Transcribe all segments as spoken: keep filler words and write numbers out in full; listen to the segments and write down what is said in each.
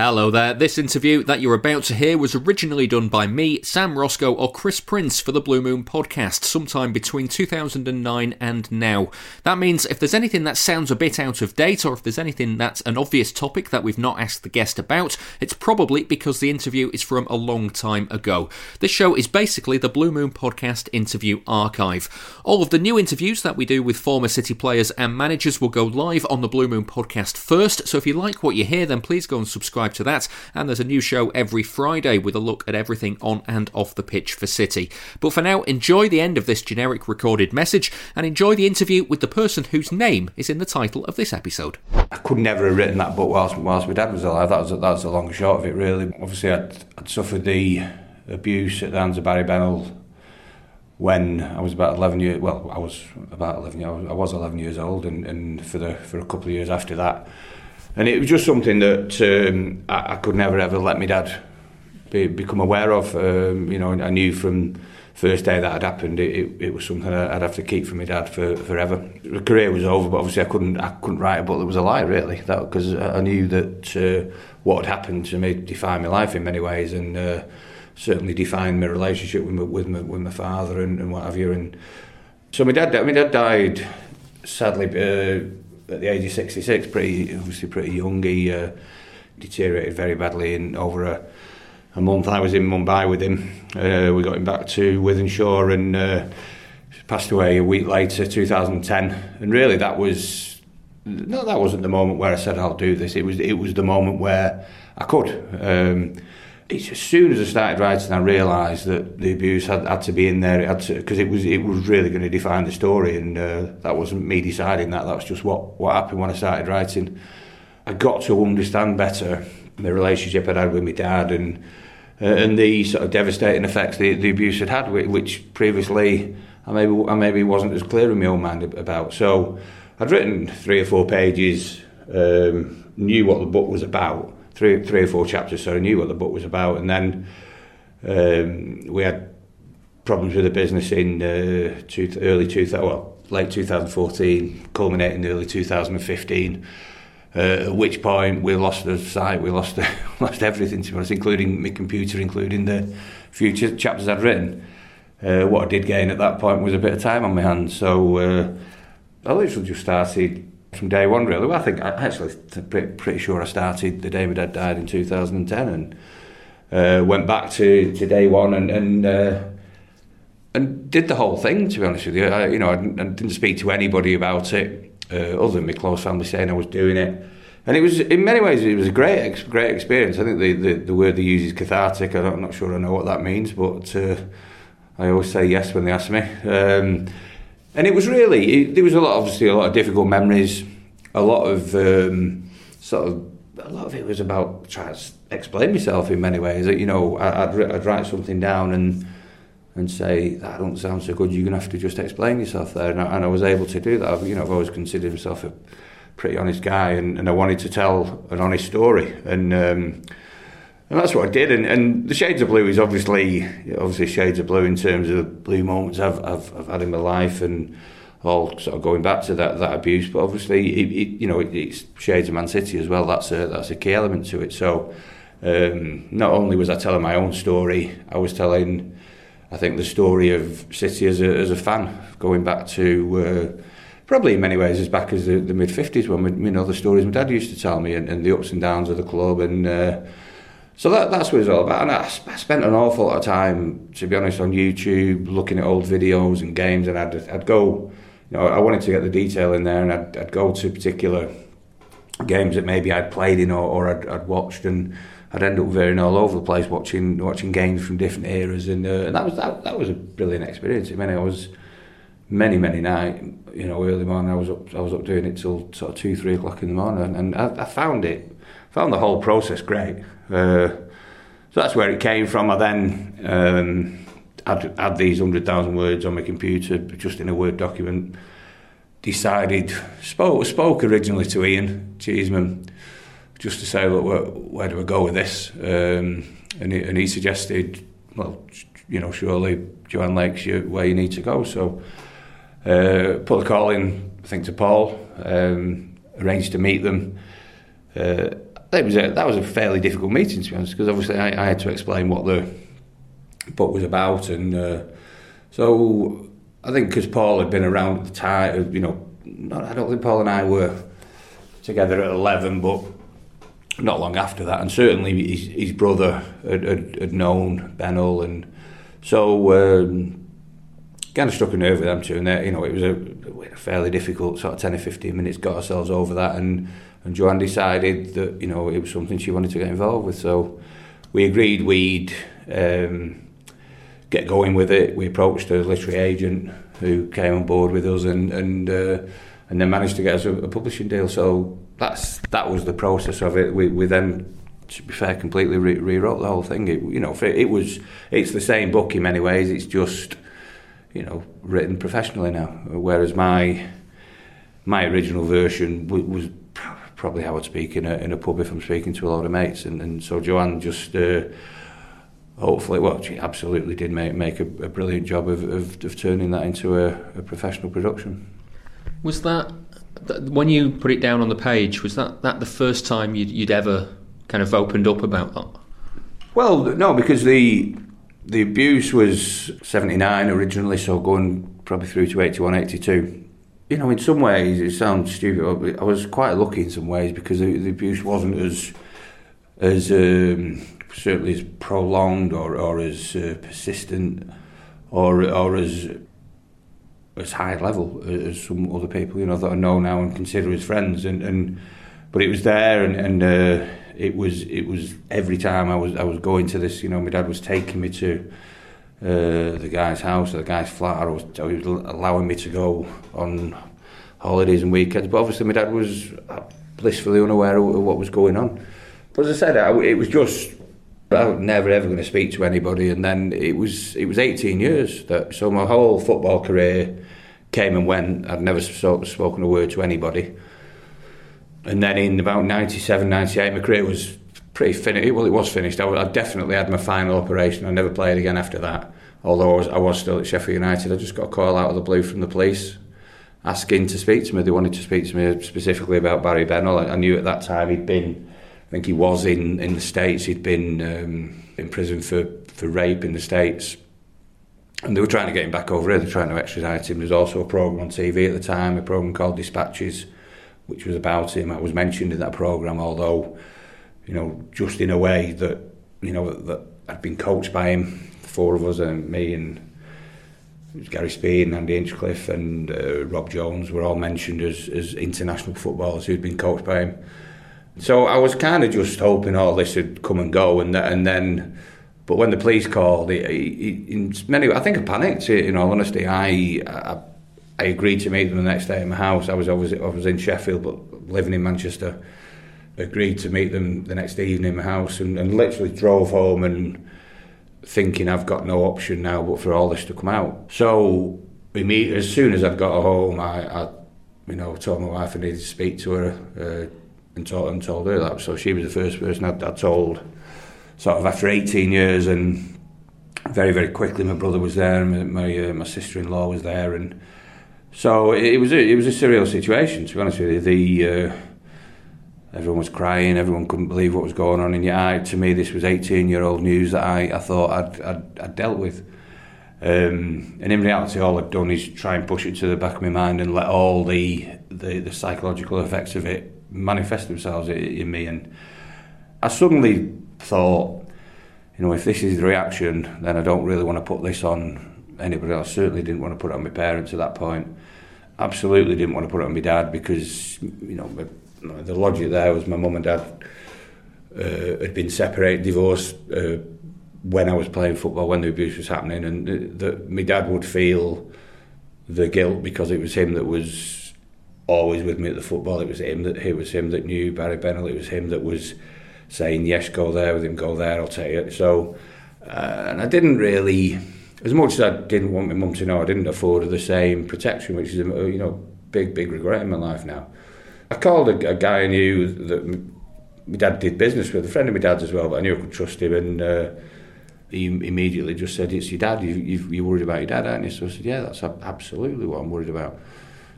Hello there, this interview that you're about to hear was originally done by me, Sam Roscoe or Chris Prince for the Blue Moon Podcast sometime between two thousand nine and now. That means if there's anything that sounds a bit out of date or if there's anything that's an obvious topic that we've not asked the guest about, it's probably because the interview is from a long time ago. This show is basically the Blue Moon Podcast interview archive. All of the new interviews that we do with former City players and managers will go live on the Blue Moon Podcast first, so if you like what you hear then please go and subscribe to that, and there's a new show every Friday with a look at everything on and off the pitch for City. But for now, enjoy the end of this generic recorded message and enjoy the interview with the person whose name is in the title of this episode. I could never have written that book whilst, whilst my dad was alive. That was, that was the long and short of it, really. Obviously, I'd, I'd suffered the abuse at the hands of Barry Bennell when I was about eleven years well, I was about eleven years I was eleven years old, and, and for the for a couple of years after that. And it was just something that um, I, I could never ever let my dad be, become aware of. Um, you know, I knew from the first day that had happened, it, it, it was something I'd have to keep from my dad for forever. The career was over, but obviously I couldn't I couldn't write a book that was a lie, really, because I knew that uh, what had happened to me defined my life in many ways, and uh, certainly defined my relationship with my, with my, with my father and, and what have you. And so my dad, my dad died, sadly. Uh, At the age of sixty-six, pretty obviously pretty young, he uh, deteriorated very badly. And over a, a month, I was in Mumbai with him. Uh, we got him back to Wythenshawe, and uh, passed away a week later, two thousand ten. And really, that was no, that wasn't the moment where I said I'll do this. It was it was the moment where I could. Um, it's as soon as I started writing, I realised that the abuse had, had to be in there. It had to, because it was it was really going to define the story, and uh, that wasn't me deciding that. That was just what, what happened when I started writing. I got to understand better the relationship I'd had with my dad, and uh, and the sort of devastating effects the, the abuse had had, which previously I maybe I maybe wasn't as clear in my own mind about. So I'd written three or four pages, um, knew what the book was about. Three, three or four chapters, so I knew what the book was about. And then um, we had problems with the business in uh, two, early two thousand, well, late two thousand fourteen, culminating early two thousand fifteen. Uh, at which point we lost the site, we lost the, lost everything, to be honest, including my computer, including the few ch- chapters I'd written. Uh, what I did gain at that point was a bit of time on my hands, so uh, I literally just started. From day one, really. Well, I think I actually pretty, pretty sure I started the day my dad died in two thousand ten, and uh, went back to, to day one and and, uh, and did the whole thing. To be honest with you, I, you know, I didn't, I didn't speak to anybody about it uh, other than my close family saying I was doing it, and it was in many ways it was a great great experience. I think the the, the word they use is cathartic. I don't, I'm not sure I know what that means, but uh, I always say yes when they ask me. Um, And it was really, it, there was a lot, obviously a lot of difficult memories, a lot of um, sort of, a lot of it was about trying to explain myself in many ways. You know, I'd, I'd write something down and and say, that don't sound so good, you're going to have to just explain yourself there. And I, and I was able to do that. I've, you know, I've always considered myself a pretty honest guy, and, and I wanted to tell an honest story. And um, and that's what I did. And, and the Shades of Blue is obviously, obviously Shades of Blue in terms of blue moments I've, I've, I've had in my life, and all sort of going back to that, that abuse. But obviously, it, it, you know, it, it's Shades of Man City as well. That's a that's a key element to it. So um, not only was I telling my own story, I was telling, I think, the story of City as a as a fan, going back to. Uh, Probably in many ways as back as the, the mid fifties, when we, you know, the stories my dad used to tell me, and, and the ups and downs of the club, and. Uh, So that, that's what it's all about. And I, I spent an awful lot of time, to be honest, on YouTube, looking at old videos and games. And I'd, I'd go, you know, I wanted to get the detail in there, and I'd, I'd go to particular games that maybe I'd played in, or, or I'd, I'd watched, and I'd end up veering all over the place, watching watching games from different eras. And, uh, and that was that, that was a brilliant experience. I mean, I was many many night, you know, early morning. I was up I was up doing it till sort of two three o'clock in the morning, and I, I found it. Found the whole process great, uh, so that's where it came from. I then um, had, had these hundred thousand words on my computer, just in a Word document. Decided spoke spoke originally to Ian Cheeseman, just to say, look, where, where do I go with this? Um, and, he, and he suggested, well, you know, surely Joanne Lake's you, where you need to go. So uh, put a call in, I think, to Paul, um, arranged to meet them. Uh, that was a, that was a fairly difficult meeting, to be honest, because obviously I, I had to explain what the book was about, and uh, so I think because Paul had been around at the time, you know, not, I don't think Paul and I were together at eleven, but not long after that, and certainly his, his brother had, had, had known Bennell, and so um, kind of struck a nerve with them two, and they, you know, it was a, a fairly difficult sort of ten or fifteen minutes, got ourselves over that, and and Joanne decided that, you know, it was something she wanted to get involved with, so we agreed we'd um, get going with it. We approached a literary agent who came on board with us, and and uh, and then managed to get us a, a publishing deal. So that's that was the process of it. We we then, to be fair, completely re- rewrote the whole thing. It, you know, it was it's the same book in many ways. It's just, you know, written professionally now. Whereas my my original version w- was probably how I'd speak in a in a pub if I'm speaking to a load of mates, and and so Joanne just. Uh, Hopefully, well, she absolutely did make make a, a brilliant job of, of, of turning that into a, a professional production. Was that, that, when you put it down on the page, was that, that the first time you'd, you'd ever kind of opened up about that? Well, no, because the the abuse was seventy-nine originally, so going probably through to eighty-one, eighty-two. You know, in some ways, it sounds stupid, but I was quite lucky in some ways because the, the abuse wasn't as... as um, certainly as prolonged or, or as uh, persistent or or as as high level as some other people, you know, that I know now and consider as friends, and, and but it was there, and, and uh, it was it was every time I was I was going to this, you know, my dad was taking me to uh, the guy's house or the guy's flat, or I was, I was allowing me to go on holidays and weekends, but obviously my dad was blissfully unaware of what was going on. But as I said, I, it was just I was never ever going to speak to anybody, and then it was it was eighteen years that, so my whole football career came and went. I'd never so, spoken a word to anybody, and then in about ninety-seven, ninety-eight my career was pretty finished. Well, it was finished. I, I definitely had my final operation. I never played again after that, although I was, I was still at Sheffield United. I just got a call out of the blue from the police asking to speak to me. They wanted to speak to me specifically about Barry Bennell. I, I knew at that time he'd been, I think he was in, in the States, he'd been um, in prison for, for rape in the States, and they were trying to get him back over here. They were trying to extradite him. There was also a programme on T V at the time, a programme called Dispatches, which was about him. I was mentioned in that programme, although, you know, just in a way that, you know, that I'd been coached by him, the four of us, and me and it was Gary Speed and Andy Inchcliffe and uh, Rob Jones were all mentioned as, as international footballers who'd been coached by him. So I was kind of just hoping all this would come and go, and that, and then, but when the police called, it, it, in many, I think I panicked. In all honesty, I, I I agreed to meet them the next day at my house. I was obviously I was in Sheffield, but living in Manchester. Agreed to meet them the next evening in my house, and, and literally drove home and thinking I've got no option now but for all this to come out. So as soon as I'd got home, I, I you know told my wife I needed to speak to her. Uh, And told, and told her that, so she was the first person I'd, I'd told sort of after eighteen years, and very very quickly my brother was there, and my uh, my sister-in-law was there, and so it, it was a, it was a surreal situation, to be honest with you. The uh, everyone was crying, everyone couldn't believe what was going on, and yet I, to me this was eighteen year old news that I, I thought I'd, I'd, I'd dealt with, um, and in reality all I'd done is try and push it to the back of my mind and let all the the, the psychological effects of it manifest themselves in me. And I suddenly thought, you know, if this is the reaction, then I don't really want to put this on anybody else. Certainly didn't want to put it on my parents at that point. Absolutely didn't want to put it on my dad, because, you know, my, the logic there was my mum and dad uh, had been separated, divorced uh, when I was playing football, when the abuse was happening, and that my dad would feel the guilt because it was him that was always with me at the football. It was him that it was him that knew Barry Bennell. It was him that was saying, yes, go there with him, go there, I'll take it. So, uh, and I didn't really, as much as I didn't want my mum to know, I didn't afford her the same protection, which is, you know, big, big regret in my life now. I called a, a guy I knew that my dad did business with, a friend of my dad's as well, but I knew I could trust him, and uh, he immediately just said, it's your dad, you, you, you're worried about your dad, aren't you? So I said, yeah, that's absolutely what I'm worried about.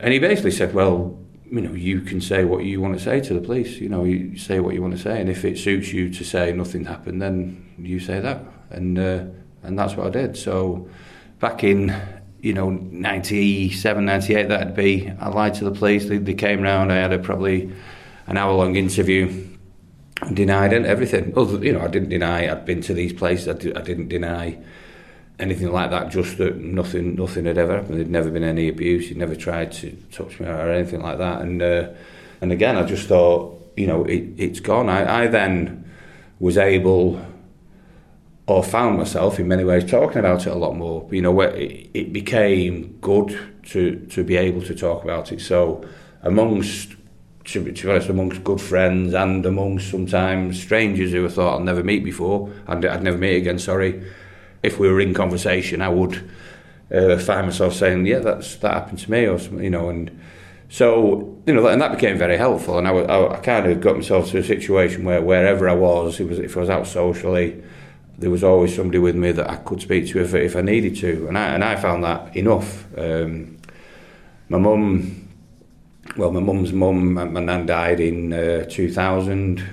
And he basically said, well, you know, you can say what you want to say to the police. You know, you say what you want to say, and if it suits you to say nothing happened, then you say that, and uh, and that's what I did. So back in, you know, ninety-seven, ninety-eight, that'd be, I lied to the police. They, they came round. I had a probably an hour-long interview. Denied everything. Other, you know, I didn't deny I'd been to these places. I, did, I didn't deny anything like that. Just that nothing, nothing had ever happened. There'd never been any abuse. He'd never tried to touch me or anything like that. And uh, and again, I just thought, you know, it, it's gone. I, I then was able, or found myself in many ways talking about it a lot more. You know, it, it became good to to be able to talk about it. So amongst. To be, to be honest, amongst good friends and amongst sometimes strangers who I thought I'd never meet before, and I'd never meet again, sorry, if we were in conversation, I would uh, find myself saying, yeah, that's that happened to me, or something, you know, and so, you know, and that became very helpful, and I, I, I kind of got myself to a situation where wherever I was, it was if I was out socially, there was always somebody with me that I could speak to if, if I needed to, and I, and I found that enough. Um, my mum... Well, my mum's mum, my nan died in uh, two thousand.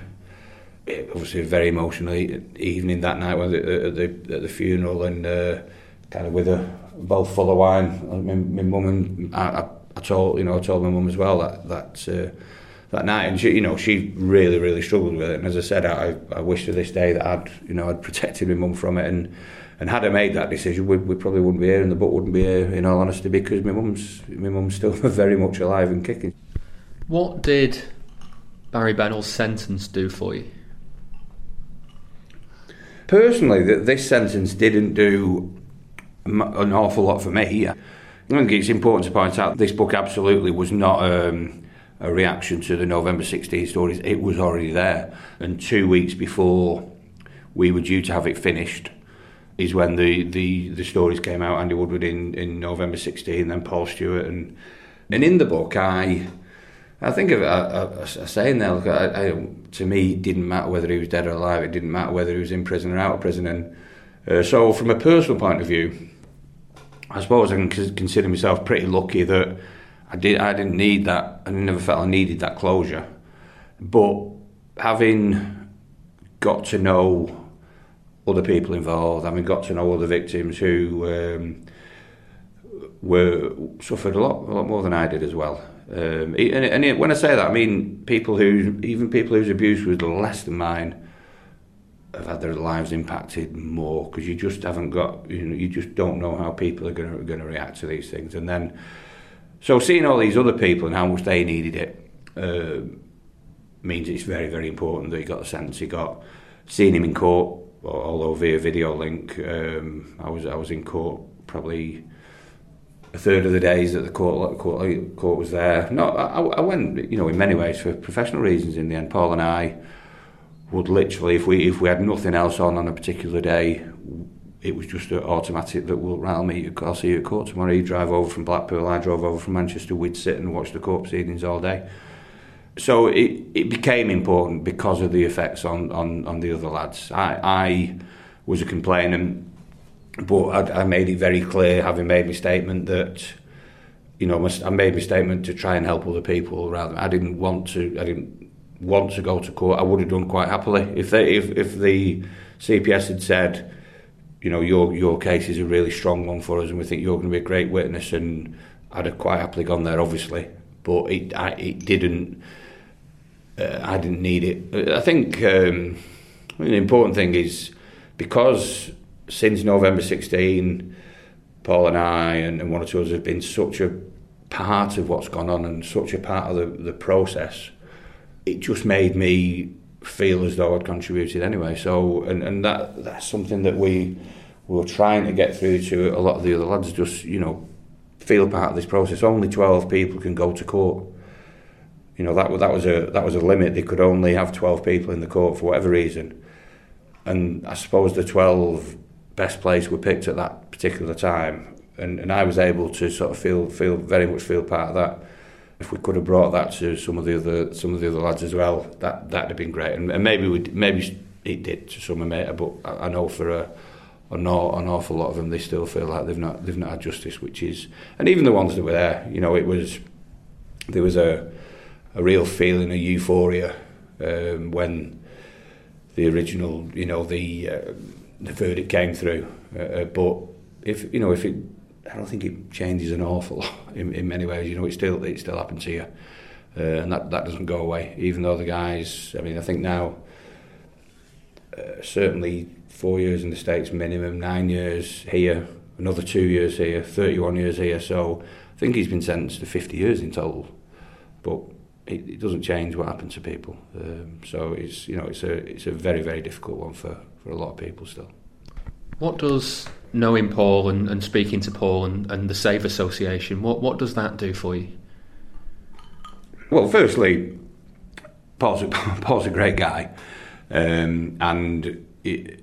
It, obviously, a very emotional e- evening that night at the, at the, at the funeral, and uh, kind of with a bowl full of wine. My, my mum and I, I, I told, you know, I told my mum as well that that uh, that night, and she, you know, she really, really struggled with it. And as I said, I, I wish to this day that I'd, you know, I'd protected my mum from it, and and had I made that decision, we, we probably wouldn't be here, and the book wouldn't be here, in all honesty, because my mum's my mum's still very much alive and kicking. What did Barry Bennell's sentence do for you? Personally, th- this sentence didn't do m- an awful lot for me. I think it's important to point out this book absolutely was not um, a reaction to the November sixteenth stories. It was already there. And two weeks before we were due to have it finished, is when the, the, the stories came out, Andy Woodward in, in November sixteen, then Paul Stewart. And and in the book, I I think of I, I, I say in there, look, I, I, to me, it didn't matter whether he was dead or alive, it didn't matter whether he was in prison or out of prison. And uh, so from a personal point of view, I suppose I can consider myself pretty lucky that I, did, I didn't need that, I never felt I needed that closure. But having got to know other people involved, having got to know other victims who um, were suffered a lot, a lot more than I did as well. Um, and, and when I say that, I mean people who, even people whose abuse was less than mine, have had their lives impacted more, because you just haven't got, you know, you just don't know how people are going to going to react to these things. And then, so seeing all these other people and how much they needed it uh, means it's very, very important that he got the sentence he got. Seeing him in court, although via video link, um, I was I was in court probably a third of the days that the court court, court was there. No, I, I went, you know, in many ways for professional reasons. In the end, Paul and I would literally, if we if we had nothing else on on a particular day, it was just an automatic that we'll right, I'll meet you, I'll see you at court tomorrow. You drive over from Blackpool, I drove over from Manchester. We'd sit and watch the court proceedings all day. So it, it became important because of the effects on, on, on the other lads. I, I was a complainant, but I, I made it very clear, having made my statement, that, you know, my, I made my statement to try and help other people. Rather, I didn't want to. I didn't want to go to court. I would have done quite happily if they, if if the C P S had said, you know, your your case is a really strong one for us, and we think you're going to be a great witness. And I'd have quite happily gone there, obviously, but it I, it didn't. Uh, I didn't need it. I think um, the important thing is, because since November sixteen, Paul and I and, and one or two others have been such a part of what's gone on and such a part of the, the process, it just made me feel as though I'd contributed anyway. So, and, and that that's something that we were trying to get through to a lot of the other lads, just, you know, feel part of this process. Only twelve people can go to court. You know, that that was a that was a limit. They could only have twelve people in the court for whatever reason, and I suppose the twelve best players were picked at that particular time, and, and I was able to sort of feel feel very much feel part of that. If we could have brought that to some of the other some of the other lads as well, that that'd have been great. And, and maybe we maybe it did to some of them, but I, I know for a an awful lot of them, they still feel like they've not they've not had justice, which is, and even the ones that were there, you know, it was there was a. a real feeling of euphoria um, when the original, you know, the uh, the verdict came through. Uh, but if you know, if it, I don't think it changes an awful lot in, in many ways. You know, it still it still happens here, uh, and that that doesn't go away. Even though the guys, I mean, I think now uh, certainly four years in the States minimum, nine years here, another two years here, thirty-one years here. So I think he's been sentenced to fifty years in total. But it, it doesn't change what happened to people. Um, so it's you know it's a it's a very very difficult one for, for a lot of people still. What does knowing Paul and, and speaking to Paul and, and the SAFE Association, what, what does that do for you? Well, firstly, Paul's a, Paul's a great guy, um, and it,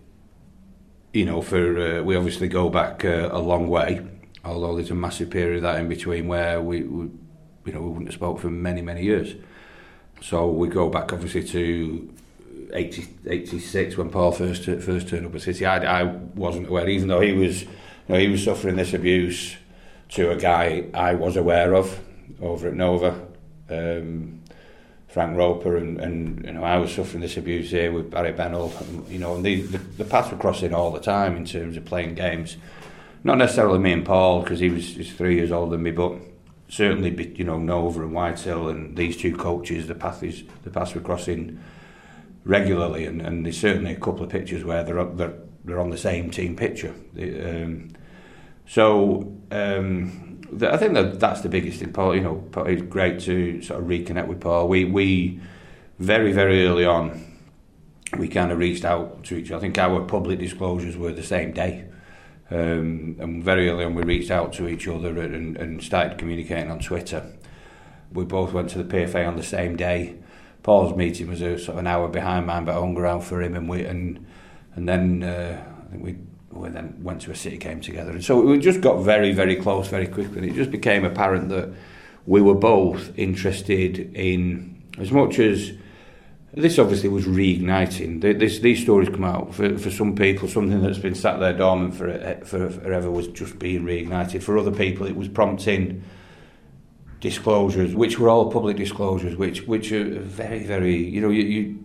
you know, for uh, we obviously go back uh, a long way. Although there's a massive period of that in between where we, we you know, we wouldn't have spoken for many many years. So we go back obviously to eighty, eighty-six when Paul first first turned up at City. I, I wasn't aware, even though he was, you know, he was suffering this abuse to a guy I was aware of over at Nova, um, Frank Roper, and, and you know I was suffering this abuse here with Barry Bennell, and, you know, and the, the the paths were crossing all the time in terms of playing games. Not necessarily me and Paul, because he was he's three years older than me, but certainly, you know, Nova and Whiteshill and these two coaches, the path is the paths were crossing regularly, and, and there's certainly a couple of pictures where they're up, they're, they're on the same team picture. Um, so um, the, I think that that's the biggest thing. Paul, you know, Paul, it's great to sort of reconnect with Paul. We we very very early on we kind of reached out to each other. I think our public disclosures were the same day, um, and very early on we reached out to each other and, and started communicating on Twitter. We both went to the P F A on the same day. Paul's meeting was a, sort of an hour behind mine, but hung around for him, and we and and then uh, I think we, we then went to a City game together, and so we just got very very close very quickly. And it just became apparent that we were both interested in, as much as this obviously was reigniting. This, these stories come out for for some people, something that's been sat there dormant for for forever was just being reignited. For other people, it was prompting disclosures, which were all public disclosures, which which are very, very, you know, you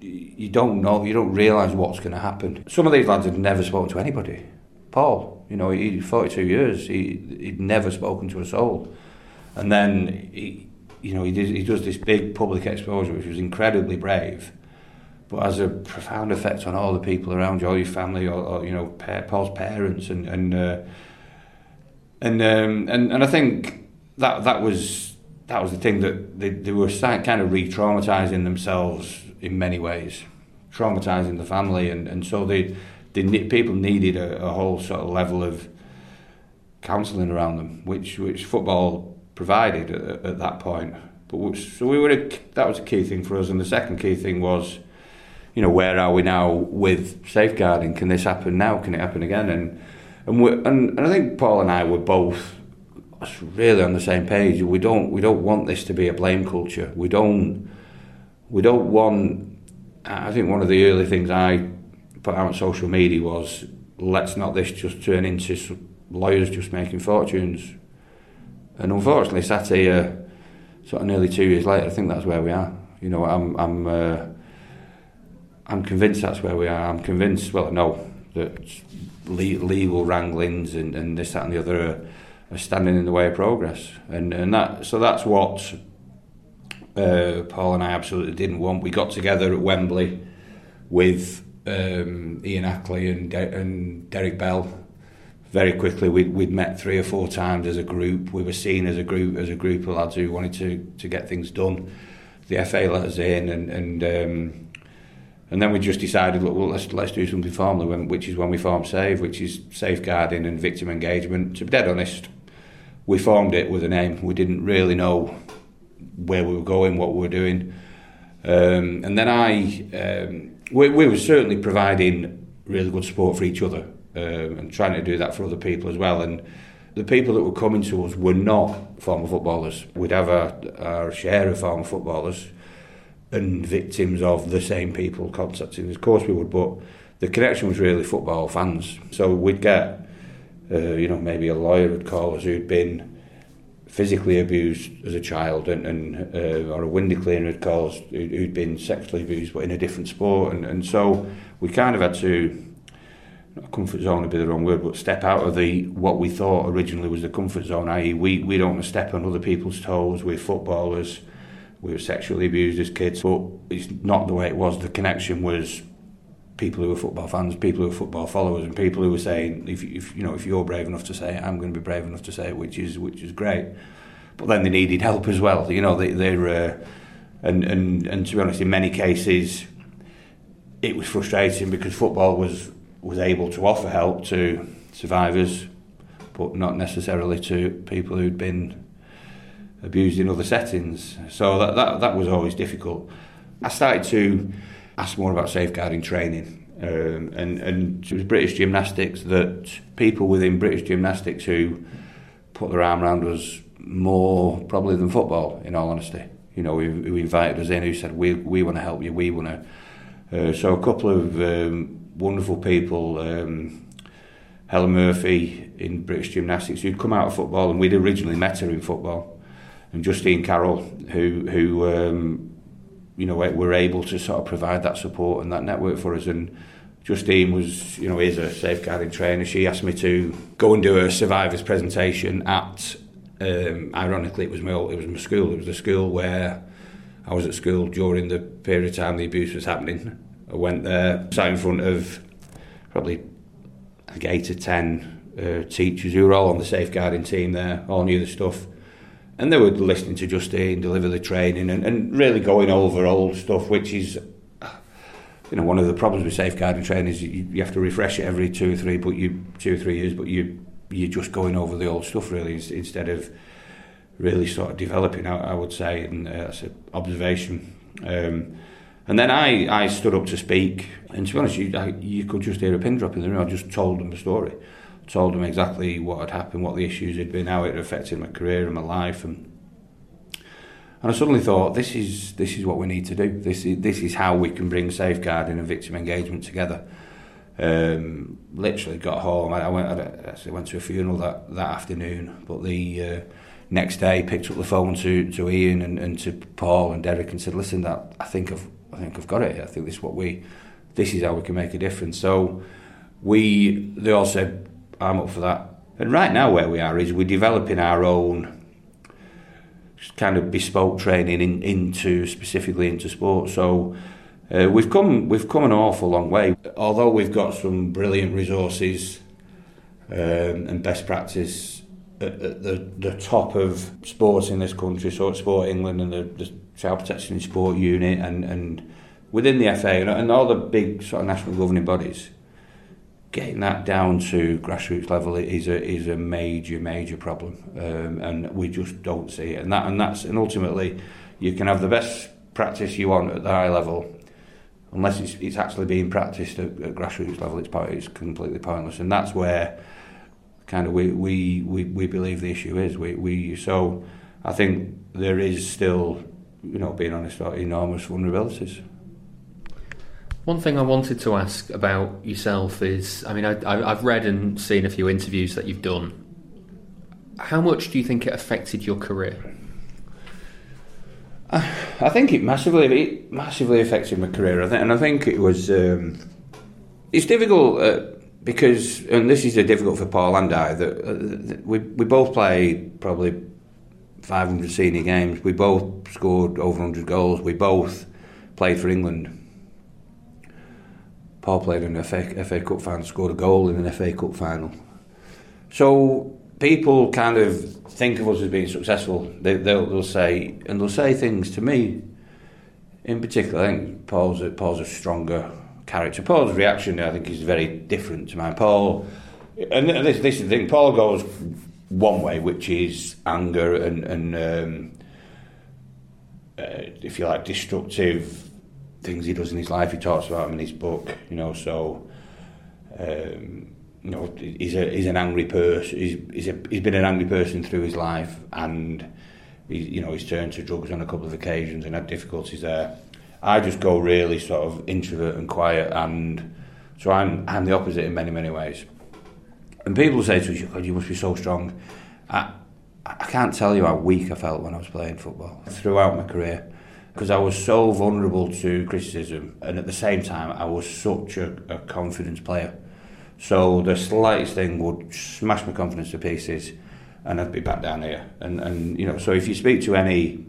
you, you don't know, you don't realise what's going to happen. Some of these lads had never spoken to anybody. Paul, you know, he forty-two years, he, he'd never spoken to a soul. And then, he, you know, he, did, he does this big public exposure, which was incredibly brave, but has a profound effect on all the people around you, all your family, or, or you know, Paul's parents, and, and, uh, and, um, and, and I think... That that was that was the thing that they, they were kind of re-traumatising themselves in many ways, traumatising the family, and, and so they, they people needed a, a whole sort of level of counselling around them, which which football provided at, at that point. But which, so we were a, that was a key thing for us, and the second key thing was, you know, where are we now with safeguarding? Can this happen now? Can it happen again? And and we and, and I think Paul and I were both really on the same page. We don't we don't want this to be a blame culture. We don't we don't want. I think one of the early things I put out on social media was, let's not this just turn into lawyers just making fortunes. And unfortunately, sat here sort of nearly two years later, I think that's where we are. You know, I'm I'm uh, I'm convinced that's where we are. I'm convinced. Well, no, that legal wranglings and, and this, that, and the other Are, standing in the way of progress, and and that so that's what uh, Paul and I absolutely didn't want. We got together at Wembley with um, Ian Ackley and De- and Derek Bell. Very quickly, we we'd met three or four times as a group. We were seen as a group as a group of lads who wanted to, to get things done. The F A let us in, and and um, and then we just decided, look, well, let's let's do something formally, which is when we formed SAFE, which is safeguarding and victim engagement. To be dead honest, we formed it with a name. We didn't really know where we were going, what we were doing. Um, and then I, um, we, we were certainly providing really good support for each other, um, and trying to do that for other people as well. And the people that were coming to us were not former footballers. We'd have our, our share of former footballers and victims of the same people contacting us. Of course we would, but the connection was really football fans. So we'd get... Uh, you know, maybe a lawyer would call us who'd been physically abused as a child, and, and uh, or a window cleaner had caused, who'd been sexually abused, but in a different sport, and, and so we kind of had to, not comfort zone would be the wrong word, but step out of the what we thought originally was the comfort zone, that is we, we don't want to step on other people's toes, we're footballers, we were sexually abused as kids, but it's not the way it was. The connection was people who were football fans, people who were football followers, and people who were saying, if, if you know, if you're brave enough to say it, I'm going to be brave enough to say it, which is which is great. But then they needed help as well, you know. They they're uh, and and and to be honest, in many cases, it was frustrating because football was was able to offer help to survivors, but not necessarily to people who'd been abused in other settings. So that that that was always difficult. I started to asked more about safeguarding training, um, and, and it was British Gymnastics, that people within British Gymnastics who put their arm around us more probably than football, in all honesty, you know, who, who invited us in, who said we we want to help you, we want to uh, so a couple of um, wonderful people, um, Helen Murphy in British Gymnastics, who'd come out of football, and we'd originally met her in football, and Justine Carroll, who who um, you know, we're able to sort of provide that support and that network for us. And Justine was, you know, is a safeguarding trainer. She asked me to go and do a survivors presentation at, um, ironically, it was my old, it was my school. It was the school where I was at school during the period of time the abuse was happening. I went there, sat in front of probably like eight or ten uh, teachers who were all on the safeguarding team there, all knew the stuff. And they were listening to Justine deliver the training, and, and really going over old stuff, which is, you know, one of the problems with safeguarding training is you, you have to refresh it every two or three, but you two or three years, but you you're just going over the old stuff really instead of really sort of developing. I, I would say, and uh, that's an observation. Um, and then I, I stood up to speak, and to be honest, you I, you could just hear a pin drop in the room. I just told them the story. Told them exactly what had happened, what the issues had been, how it had affected my career and my life, and and I suddenly thought, this is this is what we need to do. This is this is how we can bring safeguarding and victim engagement together. Um, literally got home. I, I went. I actually went to a funeral that, that afternoon, but the uh, next day picked up the phone to, to Ian and, and to Paul and Derek and said, listen, that I think I've I think I've got it. I think this is what we. This is how we can make a difference. So we. They all said, I'm up for that. And right now where we are is we're developing our own kind of bespoke training in, into specifically into sport. So uh, we've come we've come an awful long way. Although we've got some brilliant resources um, and best practice at, at the, the top of sports in this country, so at Sport England and the, the Child Protection and Sport Unit and, and within the F A and, and all the big sort of national governing bodies, getting that down to grassroots level is a is a major major problem, um, and we just don't see it. And that and that's and ultimately, you can have the best practice you want at the high level, unless it's it's actually being practiced at, at grassroots level. It's it's completely pointless, and that's where kind of we we, we, we believe the issue is. We we so I think there is still, you know, being honest, enormous vulnerabilities. One thing I wanted to ask about yourself is, I mean, I, I, I've read and seen a few interviews that you've done. How much do you think it affected your career? I, I think it massively, it massively affected my career. I think, and I think it was. Um, it's difficult uh, because, and this is difficult for Paul and I. That, uh, that we we both played probably five hundred senior games. We both scored over one hundred goals. We both played for England. Paul played in an F A, F A Cup final, scored a goal in an F A Cup final. So people kind of think of us as being successful. They, they'll, they'll say, and they'll say things to me in particular. I think Paul's a, Paul's a stronger character. Paul's reaction, I think, is very different to mine. Paul, and this, this is the thing, Paul goes one way, which is anger and, and um, uh, if you like, destructive things he does in his life, he talks about them in his book, you know. So, um, you know, he's a he's an angry person. He's he's, a, he's been an angry person through his life, and he's, you know, he's turned to drugs on a couple of occasions and had difficulties there. I just go really sort of introvert and quiet, and so I'm I'm the opposite in many many ways. And people say to us, "God, you must be so strong." I I can't tell you how weak I felt when I was playing football throughout my career, because I was so vulnerable to criticism, and at the same time I was such a, a confidence player. So the slightest thing would smash my confidence to pieces and I'd be back down here. And, and you know, so if you speak to any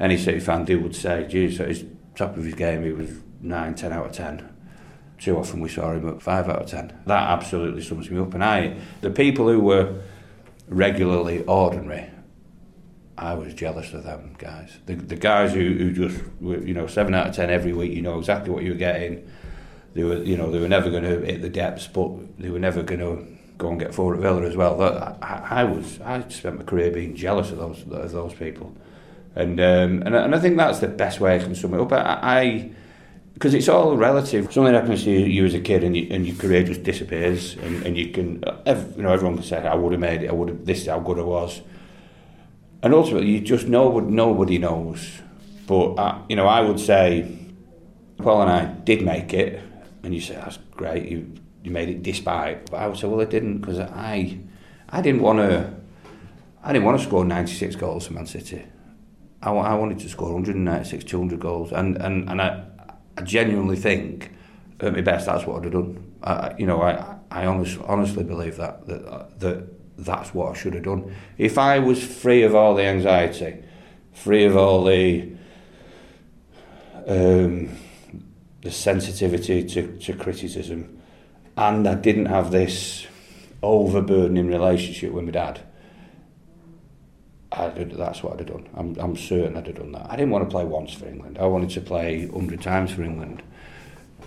any City fan, they would say, geez, at his top of his game he was nine, ten out of ten. Too often we saw him at five out of ten. That absolutely sums me up. And I, the people who were regularly ordinary, I was jealous of them guys. The, the guys who, who just were, you know, seven out of ten every week. You know exactly what you were getting. They were, you know, they were never going to hit the depths, but they were never going to go and get four at Villa as well. That, I, I was, I spent my career being jealous of those of those people, and um, and and I think that's the best way I can sum it up. I, because it's all relative. Something happens to you, you as a kid, and you, and your career just disappears, and, and you can, every, you know, everyone can say, I would have made it. I would have. This is how good I was. And ultimately, you just know what nobody knows. But, I, you know, I would say, Paul and I did make it. And you say, that's great, you you made it despite. But I would say, well, I didn't, because I I didn't want to I didn't want to score ninety-six goals for Man City. I, I wanted to score one hundred ninety-six, two hundred goals. And, and, and I, I genuinely think, at my best, that's what I'd have done. I, you know, I, I honest, honestly believe that that... that that's what I should have done. If I was free of all the anxiety, free of all the um, the sensitivity to, to criticism, and I didn't have this overburdening relationship with my dad, I'd, that's what I'd have done. I'm, I'm certain I'd have done that. I didn't want to play once for England. I wanted to play one hundred times for England.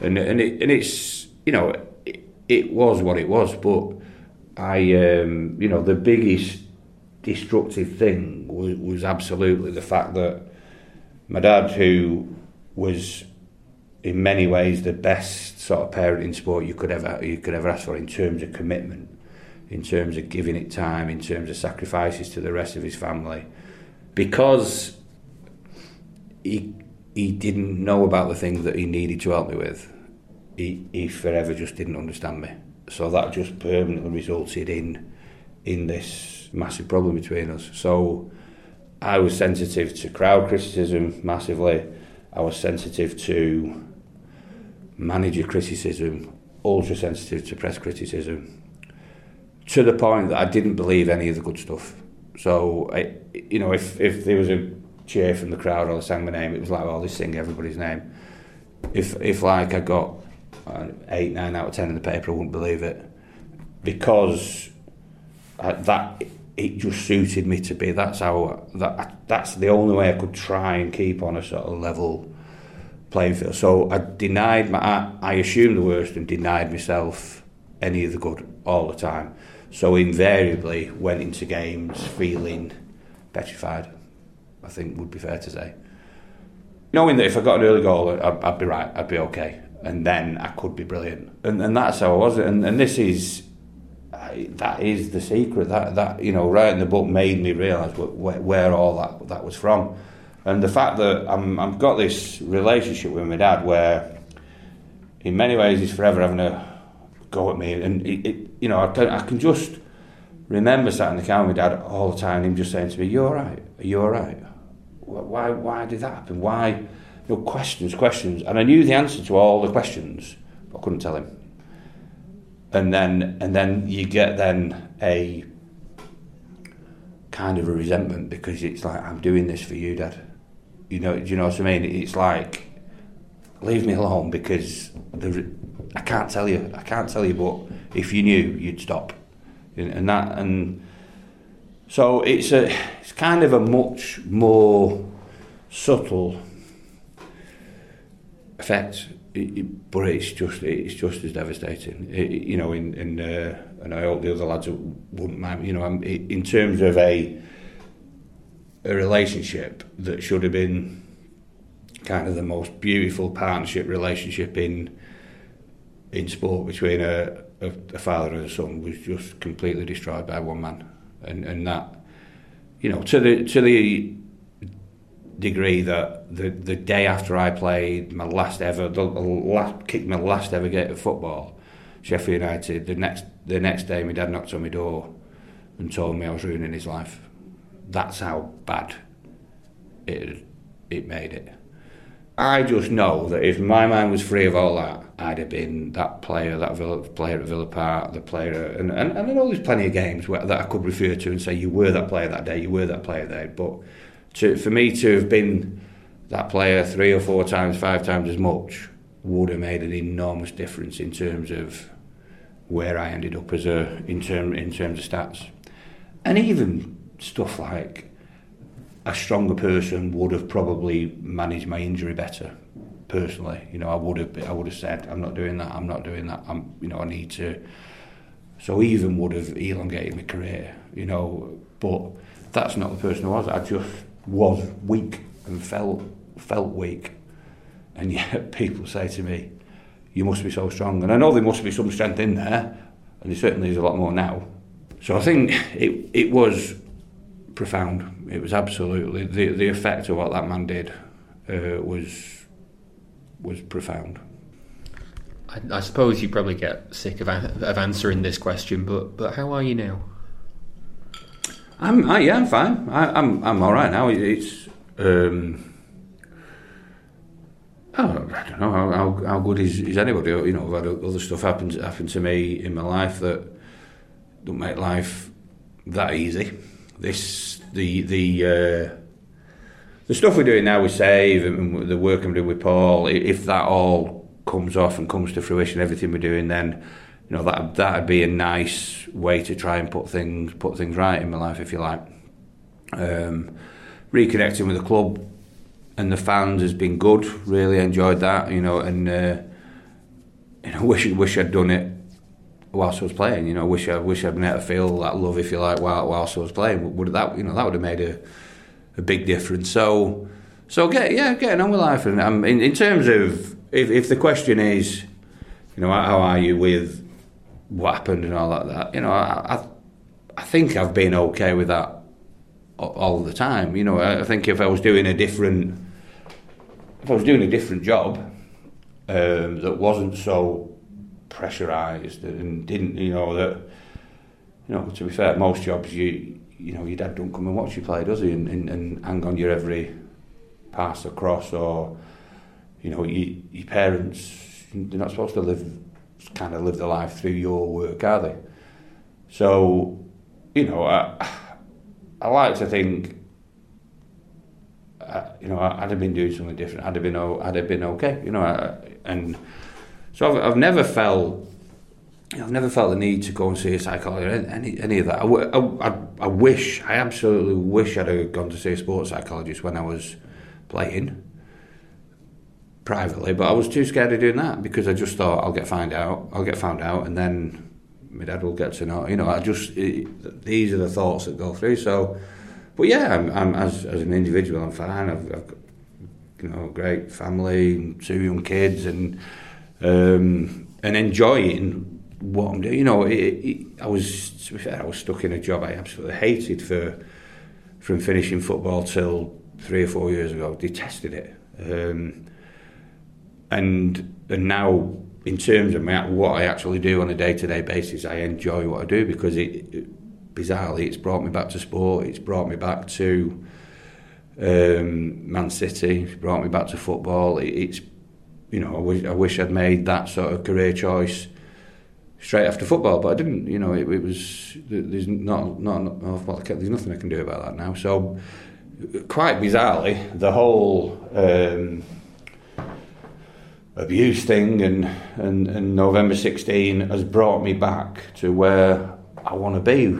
And and, it, and it's, you know, it, it was what it was, but I, um, you know, the biggest destructive thing was, was absolutely the fact that my dad, who was in many ways the best sort of parenting support you could ever you could ever ask for in terms of commitment, in terms of giving it time, in terms of sacrifices to the rest of his family, because he he didn't know about the things that he needed to help me with. He he forever just didn't understand me. So that just permanently resulted in in this massive problem between us. So I was sensitive to crowd criticism massively. I was sensitive to manager criticism, ultra sensitive to press criticism, to the point that I didn't believe any of the good stuff. So I, you know, if if there was a cheer from the crowd or they sang my name, it was like, well, they sing everybody's name. If if like I got eight, nine out of ten in the paper, I wouldn't believe it, because I, that it just suited me to be. That's how that that's the only way I could try and keep on a sort of level playing field. So I denied my, I, I assumed the worst and denied myself any of the good all the time. So invariably went into games feeling petrified, I think would be fair to say, knowing that if I got an early goal, I'd, I'd be right, I'd be okay. And then I could be brilliant, and and that's how I was. And and this is, I, that is the secret. That that you know, writing the book made me realise where, where all that that was from, and the fact that I'm I've got this relationship with my dad where, in many ways, he's forever having a go at me, and it, it, you know, I can I can just remember sat in the car with my dad all the time, him just saying to me, "You're all right. Are you all right? Why why did that happen? Why?" No, questions, questions. And I knew the answer to all the questions, but I couldn't tell him. And then and then you get then a kind of a resentment, because it's like, I'm doing this for you, Dad. You know, do you know what I mean? It's like, leave me alone, because there, I can't tell you. I can't tell you, but if you knew, you'd stop. And that, and so it's a, it's kind of a much more subtle effect, but it's just it's just as devastating, it, you know. In in uh, and I hope the other lads wouldn't mind. You know, I'm, in terms of a a relationship that should have been kind of the most beautiful partnership relationship in in sport between a, a, a father and a son, was just completely destroyed by one man, and and that, you know, to the to the. degree that the the day after I played my last ever, the last kicked my last ever game of football, Sheffield United. The next the next day, my dad knocked on my door and told me I was ruining his life, That's how bad it it made it. I just know that if my mind was free of all that, I'd have been that player, that Villa, player at Villa Park, the player, and, and, and I know there's plenty of games where, that I could refer to and say, you were that player that day, you were that player there, but to, for me to have been that player three or four times, five times as much, would have made an enormous difference in terms of where I ended up as a in, term, in terms of stats. And even stuff like, a stronger person would have probably managed my injury better. Personally, you know, I would have. I would have said, "I'm not doing that. I'm not doing that. I'm, you know, I need to." So even would have elongated my career, you know. But that's not the person I was. I just was weak and felt felt weak. And yet people say to me, "You must be so strong." And I know there must be some strength in there, and there certainly is a lot more now. So I think it it was profound. It was absolutely the the effect of what that man did uh, was was profound. I, I suppose you probably get sick of of answering this question, but but how are you now? I'm I, yeah I'm fine. I, I'm I'm all right now. It, it's um, I, don't, I don't know how how, how good is, is anybody. You know, I've had other stuff happen happen to me in my life that don't make life that easy. This the the uh, the stuff we're doing now with SAFE and the work I'm doing with Paul. If that all comes off and comes to fruition, everything we're doing, then you know that that'd be a nice way to try and put things put things right in my life, if you like. Um, reconnecting with the club and the fans has been good. Really enjoyed that, you know, and uh, you know, wish wish I'd done it whilst I was playing, you know, wish I wish I'd been able to feel that love, if you like, whilst I was playing. Would that, you know, that would have made a a big difference. So, so get yeah, getting on with life. And um, in in terms of if if the question is, you know, how are you with what happened and all that, that you know, I, I I think I've been okay with that all the time. You know, I think if I was doing a different, if I was doing a different job, um, that wasn't so pressurised and didn't, you know, that, you know, to be fair, most jobs you you know your dad don't come and watch you play, does he, and, and, and hang on your every pass across, or you know you, your parents, they're not supposed to live kind of live the life through your work, are they? So you know I I like to think I, you know I'd have been doing something different, I'd have been I'd have been okay, you know I, and So I've, I've never felt, I've never felt the need to go and see a psychologist or any any of that. I, I, I wish, I absolutely wish I'd have gone to see a sports psychologist when I was playing privately, but I was too scared of doing that because I just thought I'll get found out, I'll get found out, and then my dad will get to know. You know, I just it, these are the thoughts that go through. So, but yeah, I'm, I'm as as an individual, I'm fine. I've, I've got, you know, a great family and two young kids and. Um, and enjoying what I'm doing. You know, it, it, I was, to be fair, I was stuck in a job I absolutely hated for from finishing football till three or four years ago. Detested it. Um, and and now, in terms of my, what I actually do on a day-to-day basis, I enjoy what I do because, it, it bizarrely, it's brought me back to sport. It's brought me back to um, Man City. It's brought me back to football. It, it's You know, I wish, I wish I'd made that sort of career choice straight after football, but I didn't. You know, it, it was there's not not, not well, there's nothing I can do about that now. So, quite bizarrely, the whole um, abuse thing and, and and November sixteen has brought me back to where I want to be,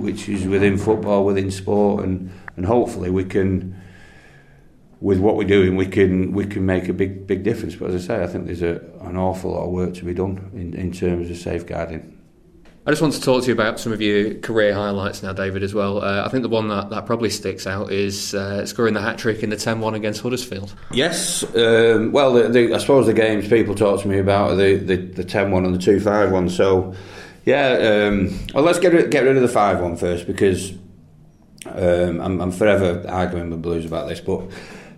which is within football, within sport, and and hopefully we can. With what we're doing, we can we can make a big big difference. But as I say, I think there's a, an awful lot of work to be done in, in terms of safeguarding. I just want to talk to you about some of your career highlights now, David, as well. Uh, I think the one that, that probably sticks out is uh, scoring the hat-trick in the ten one against Huddersfield. Yes. Um, well, the, the, I suppose the games people talk to me about are the, the, the ten one and the two five one. So, yeah, um, well, let's get rid, get rid of the five one first because um, I'm, I'm forever arguing with Blues about this, but...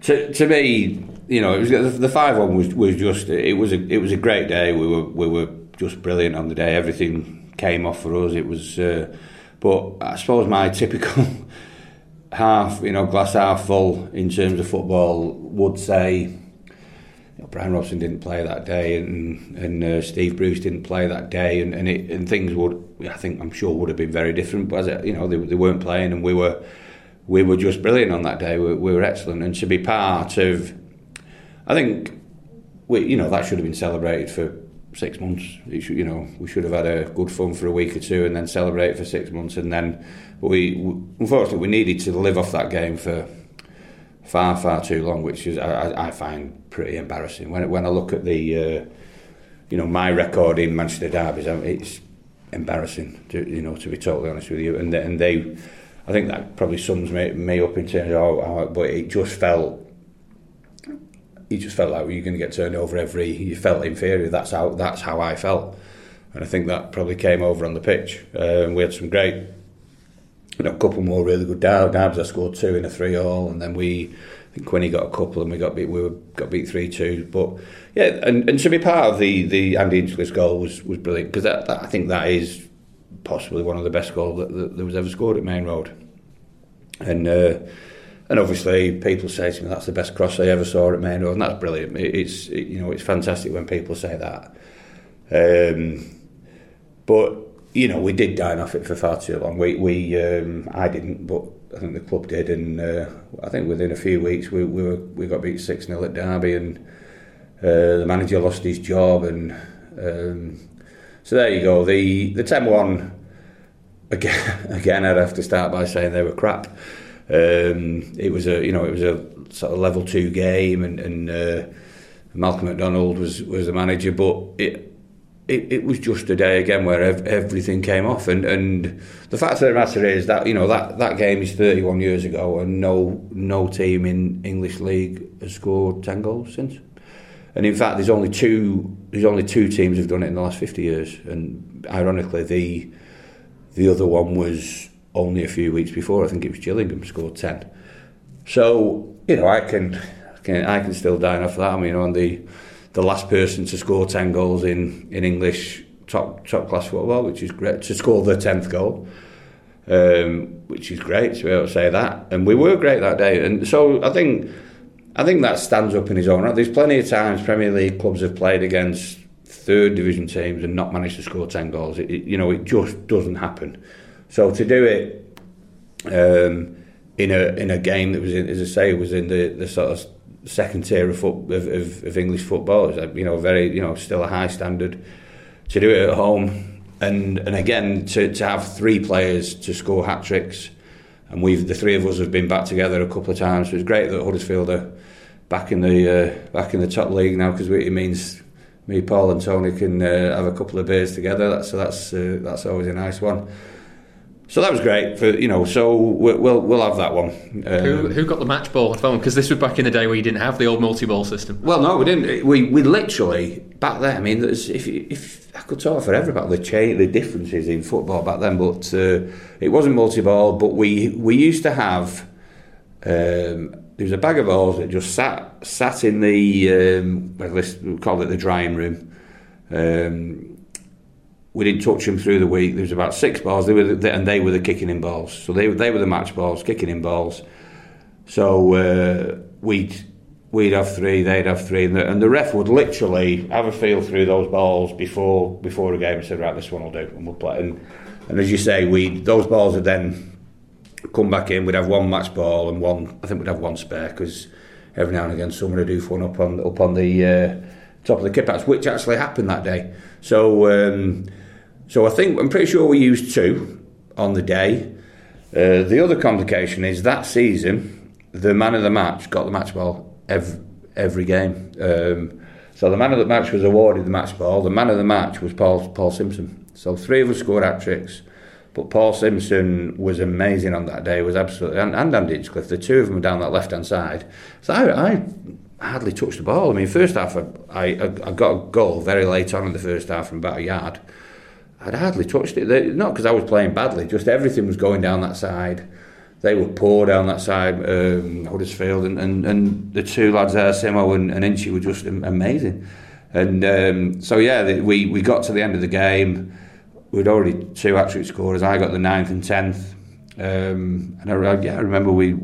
To to me, you know, it was the, the five one was was just it was a it was a great day. We were we were just brilliant on the day. Everything came off for us. It was, uh, but I suppose my typical half, you know, glass half full in terms of football would say, you know, Brian Robson didn't play that day, and and uh, Steve Bruce didn't play that day, and and, it, and things would, I think, I'm sure would have been very different. But as it, you know, they, they weren't playing, and we were we were just brilliant on that day. We, we were excellent, and to be part of, I think, we you know that should have been celebrated for six months. It should, you know, we should have had a good fun for a week or two, and then celebrate for six months, and then. But we, unfortunately, we needed to live off that game for far, far too long, which is I, I find pretty embarrassing. When when I look at the, uh, you know, my record in Manchester derbies, it's embarrassing, to, you know, to be totally honest with you. And they, and they, I think that probably sums me, me up in terms of how, how, but it just felt. You just felt like well, you're going to get turned over every. You felt inferior. That's how. That's how I felt, and I think that probably came over on the pitch. Um, we had some great, you know, a couple more really good dab- dabs. I scored two in a three-all, and then we, I think Quinnie got a couple, and we got beat. We were, got beat three two. But yeah, and, and to be part of the the Andy Inchcliffe's goal was was brilliant, because that, that I think that is possibly one of the best goals that, that, that was ever scored at Main Road, and. Uh, And obviously, people say to me that's the best cross I ever saw at Main Road, and that's brilliant. It's it, you know it's fantastic when people say that. Um, but you know we did dine off it for far too long. We we um, I didn't, but I think the club did, and uh, I think within a few weeks we we, were, we got beat six nil at Derby, and uh, the manager lost his job, and um, so there you go. The the ten one again. Again, I'd have to start by saying they were crap. Um, it was a, you know, it was a sort of level two game, and, and uh, Malcolm McDonald was, was the manager, but it, it it was just a day again where ev- everything came off, and, and the fact of the matter is that you know that, that game is thirty-one years ago, and no no team in English league has scored ten goals since, and in fact there's only two there's only two teams have done it in the last fifty years, and ironically the the other one was. Only a few weeks before, I think it was Gillingham scored ten. So you know, I can, I can, I can still dine off that. I mean, I'm the, the last person to score ten goals in, in English top top class football, which is great. To score the tenth goal, um, which is great to be able to say that. And we were great that day. And so I think, I think that stands up in his own right. There's plenty of times Premier League clubs have played against third division teams and not managed to score ten goals. It, it, you know, it just doesn't happen. So to do it um, in a in a game that was, in, as I say, was in the, the sort of second tier of, foot, of, of, of English football, it's you know very you know still a high standard. To do it at home, and and again to, to have three players to score hat tricks, and we've the three of us have been back together a couple of times. So it's great that Huddersfield are back in the uh, back in the top league now, because it means me, Paul, and Tony can uh, have a couple of beers together. That's, so that's uh, that's always a nice one. So that was great, for you know. So we'll we'll have that one. Um, who who got the match ball at the moment? Because this was back in the day where you didn't have the old multi ball system. Well, no, we didn't. We we literally back then. I mean, if if I could talk forever about the change, the differences in football back then, but uh, it wasn't multi ball. But we we used to have um, there was a bag of balls that just sat sat in the um, well, let's call it the drying room. Um, We didn't touch them through the week. There was about six balls, they were the, and they were the kicking in balls. So they they were the match balls, kicking in balls. So uh, we'd we'd have three, they'd have three, and the, and the ref would literally have a feel through those balls before before a game and said, right, this one will do, and we'll play. And, and as you say, we those balls would then come back in. We'd have one match ball and one. I think we'd have one spare, because every now and again someone would do one up on up on the. Uh, top of the kip outs, which actually happened that day. So um, so I think, I'm pretty sure we used two on the day. Uh, the other complication is that season, the man of the match got the match ball every, every game. Um, so the man of the match was awarded the match ball. The man of the match was Paul Paul Simpson. So three of us scored hat-tricks, but Paul Simpson was amazing on that day, was absolutely, and, and Andy Inchcliffe, the two of them were down that left-hand side. So I... I hardly touched the ball. I mean, first half, I, I I got a goal very late on in the first half from about a yard. I'd hardly touched it. They, not because I was playing badly, just everything was going down that side. They would pour down that side, um, Huddersfield, and, and, and the two lads there, Simo and, and Inchie, were just amazing. And um, so, yeah, the, we, we got to the end of the game. We'd already two hat-trick scorers. I got the ninth and tenth. Um, and I, yeah, I remember we,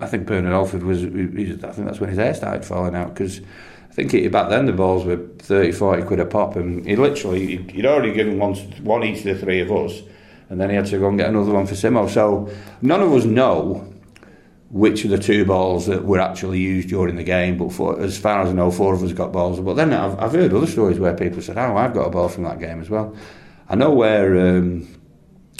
I think Bernard Alford was, he, I think that's when his hair started falling out, because I think he, back then the balls were thirty, forty quid a pop, and he literally, he'd already given one, one each to the three of us, and then he had to go and get another one for Simo. So none of us know which of the two balls that were actually used during the game, but for, as far as I know, four of us got balls. But then I've, I've heard other stories where people said, oh, I've got a ball from that game as well. I know where, um,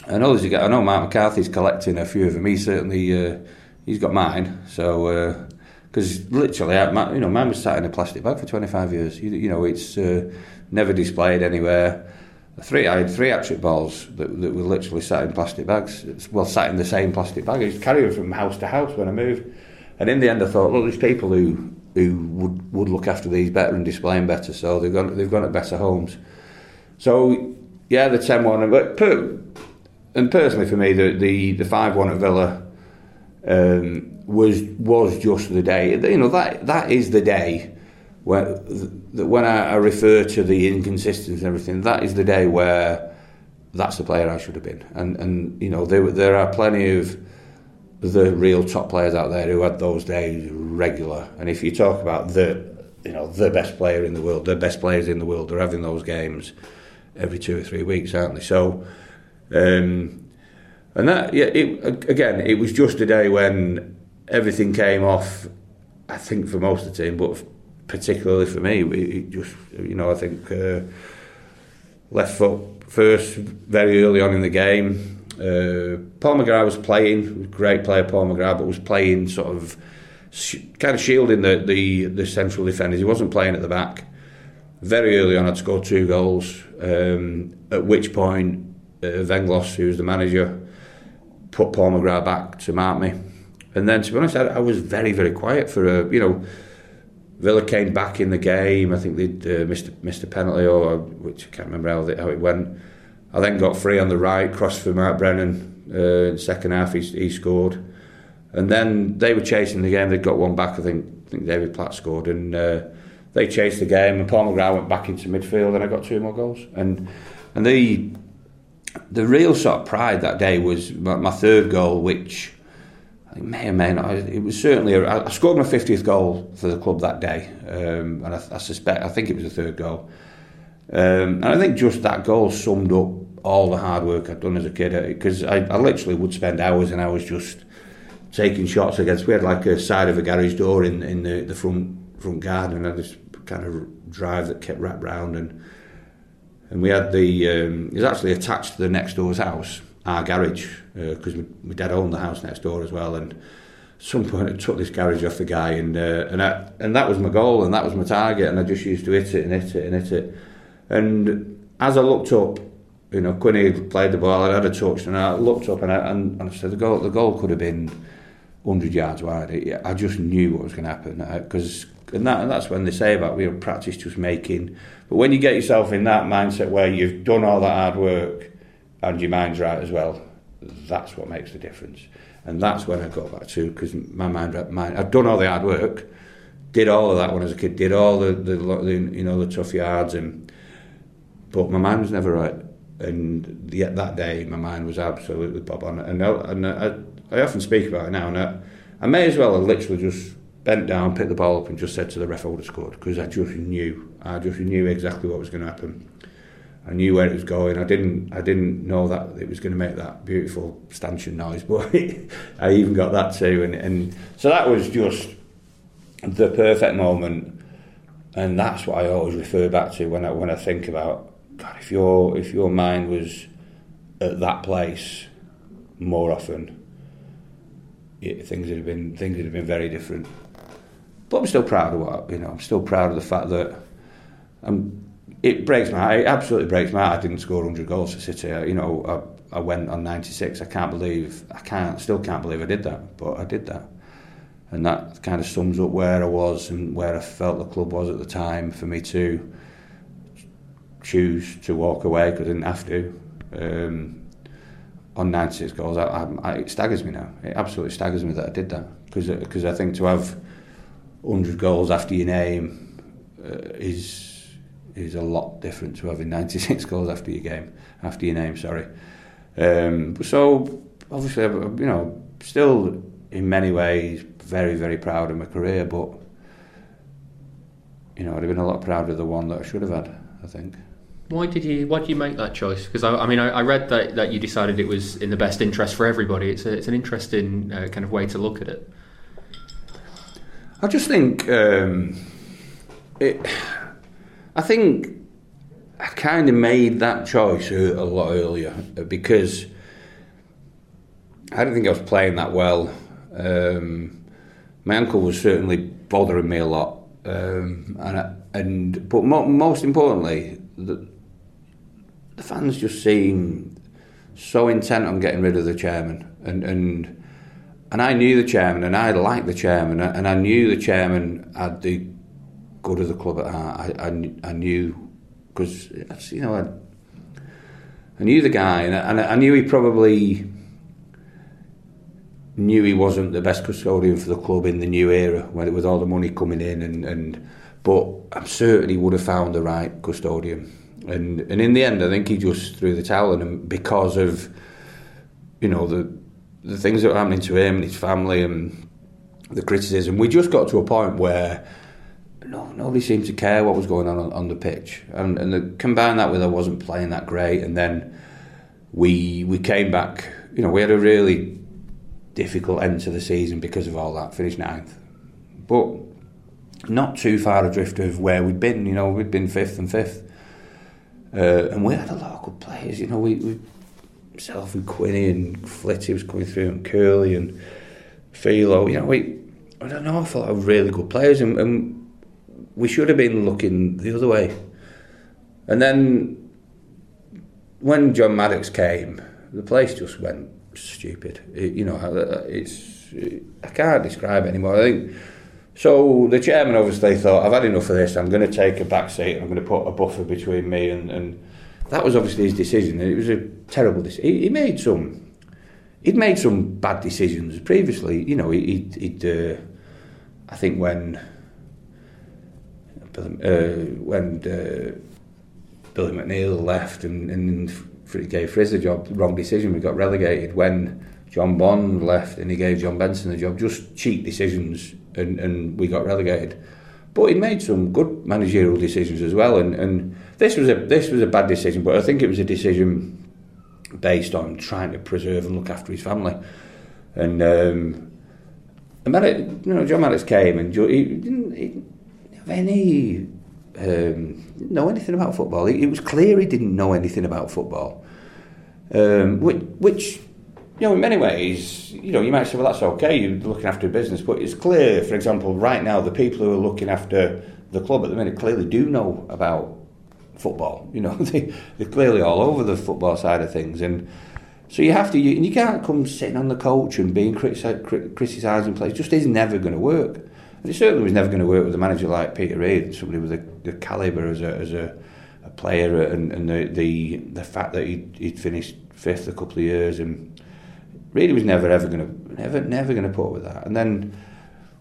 I know there's a guy, I know Mark McCarthy's collecting a few of them. He certainly, uh, he's got mine, so, because uh, literally, I, you know, mine was sat in a plastic bag for twenty-five years. You, you know, it's uh, never displayed anywhere. Three, I had three hat-trick balls that, that were literally sat in plastic bags. Well, sat in the same plastic bag. I used to carry them from house to house when I moved. And in the end, I thought, look, there's people who who would, would look after these better and display them better. So they've gone they've gone at better homes. So yeah, the ten one, but per, and personally for me, the the, the five one at Villa um, was was just the day. You know, that that is the day. When, that when I refer to the inconsistencies and everything, that is the day where that's the player I should have been. And, and you know, there, there are plenty of the real top players out there who had those days regular. And if you talk about the, you know, the best player in the world, the best players in the world, they're having those games every two or three weeks, aren't they? So, um, and that, yeah, it, again, it was just a day when everything came off, I think, for most of the team, but particularly for me, it just, you know, I think uh, left foot first very early on in the game. Uh, Paul McGrath was playing, great player Paul McGrath, but was playing sort of sh- kind of shielding the, the, the central defenders. He wasn't playing at the back. Very early on, I'd scored two goals, um, at which point uh, Venglos, who was the manager, put Paul McGrath back to mark me. And then, to be honest, I, I was very, very quiet for a, you know, Villa came back in the game. I think they'd uh, missed, missed a penalty, or which I can't remember how, they, how it went. I then got free on the right, crossed for Mark Brennan. Uh, in the second half, he, he scored. And then they were chasing the game. They'd got one back, I think. I think David Platt scored. And uh, they chased the game, and Paul McGrath went back into midfield, and I got two more goals. And and the, the real sort of pride that day was my, my third goal, which... It may or may not. It was certainly. A, I scored my fiftieth goal for the club that day, um, and I, I suspect. I think it was the third goal, um, and I think just that goal summed up all the hard work I'd done as a kid. Because I, I literally would spend hours and hours just taking shots against. We had like a side of a garage door in in the, the front front garden, and I this kind of drive that kept wrapped round, and and we had the. Um, it was actually attached to the next door's house. Our garage, because uh, my dad owned the house next door as well, and at some point I took this garage off the guy, and uh, and I, and that was my goal, and that was my target, and I just used to hit it and hit it and hit it, and as I looked up, you know, Quinnie played the ball, I had a touch, and I looked up, and I and, and I said the goal, the goal could have been one hundred yards wide. It, I just knew what was going to happen, because and that and that's when they say about you know practice just making, but when you get yourself in that mindset where you've done all that hard work. And your mind's right as well. That's what makes the difference, and that's when I got back to because my mind, mind, I'd done all the hard work, did all of that when I was a kid, did all the, the, the you know the tough yards, and but my mind was never right, and yet that day my mind was absolutely bob on, and I, and I, I often speak about it now, and I, I may as well have literally just bent down, picked the ball up, and just said to the ref, "I would have scored," because I just knew, I just knew exactly what was going to happen. I knew where it was going. I didn't. I didn't know that it was going to make that beautiful stanchion noise, but I even got that too. And, and so that was just the perfect moment, and that's what I always refer back to when I when I think about God. If your if your mind was at that place more often, it, things would have been things would have been very different. But I'm still proud of what you know. I'm still proud of the fact that I'm. It breaks my heart. It absolutely breaks my heart. I didn't score one hundred goals for City. I, you know, I, I went on ninety-six. I can't believe, I can't, still can't believe I did that, but I did that. And that kind of sums up where I was and where I felt the club was at the time for me to choose to walk away because I didn't have to. Um, on ninety-six goals, I, I, I, it staggers me now. It absolutely staggers me that I did that because because I think to have one hundred goals after your name uh, is... is a lot different to having ninety-six goals after your game, after your name, sorry. Um, so obviously, you know, still in many ways very, very proud of my career, but, you know, I'd have been a lot prouder of the one that I should have had, I think. Why did you Why did you make that choice? Because I, I mean, I, I read that, that you decided it was in the best interest for everybody. It's a, it's an interesting uh, kind of way to look at it. I just think um, it. I think I kind of made that choice a lot earlier because I don't think I was playing that well. Um, my ankle was certainly bothering me a lot, um, and I, and but mo- most importantly. The, the fans just seem so intent on getting rid of the chairman, and and and I knew the chairman, and I liked the chairman, and I knew the chairman had the good of the club at heart. I I, I knew, because you know I, I knew the guy, and I, and I knew he probably knew he wasn't the best custodian for the club in the new era, when with all the money coming in, and and. But I certainly would have found the right custodian. And and in the end, I think he just threw the towel in him because of, you know, the the things that were happening to him and his family and the criticism. We just got to a point where no, nobody seemed to care what was going on on, on the pitch. And, and the, combine that with I wasn't playing that great. And then we we came back. You know, we had a really difficult end to the season because of all that. Finished ninth. But not too far adrift of where we'd been, you know, we'd been fifth and fifth. Uh, and we had a lot of good players, you know, we, we myself and Quinnie and Flitty was coming through and Curly and Philo, you know, we had an awful lot of really good players, and, and we should have been looking the other way. And then when John Maddox came, the place just went stupid. It, you know, it's it, I can't describe it anymore. I think So the chairman obviously thought, I've had enough of this, I'm going to take a back seat and I'm going to put a buffer between me and... and that was obviously his decision, and it was a terrible decision. He, he made some... He'd made some bad decisions previously, you know, he, he'd... he'd uh, I think when... Uh, when uh, Billy McNeil left and, and gave Frizz the job, wrong decision, we got relegated. When John Bond left and he gave John Benson the job, just cheap decisions... And, and we got relegated, but he made some good managerial decisions as well. And, and this was a this was a bad decision, but I think it was a decision based on trying to preserve and look after his family. And um, and Maddox, you know, John Maddox came and he didn't, he didn't have any um, know anything about football. It was clear he didn't know anything about football, um, which. which You know, in many ways, you know, you might say, well, that's okay, you're looking after a business, but it's clear, for example, right now, the people who are looking after the club at the minute clearly do know about football. You know, they, they're clearly all over the football side of things. And so you have to, you, and you can't come sitting on the coach and being criticised crit, criticising players. It just is never going to work. And it certainly was never going to work with a manager like Peter Reid, somebody with the, the calibre as a as a, a player, and, and the, the the fact that he'd, he'd finished fifth a couple of years, and really was never ever going to never never going to put up with that. And then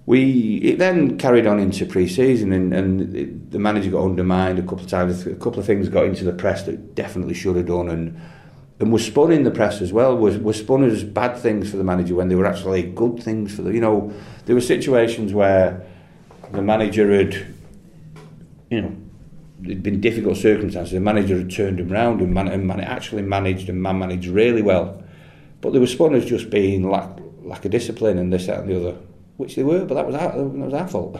we it then carried on into pre-season, and, and it, the manager got undermined a couple of times. A couple of things got into the press that definitely should have done, and and were spun in the press as well. Was were spun as bad things for the manager when they were actually good things for the. You know, there were situations where the manager had, you know, it'd been difficult circumstances. The manager had turned him round and man, and man, actually managed and man managed really well. But they were spun as just being lack, lack of discipline and this, that and the other, which they were, but that was our, that was our fault.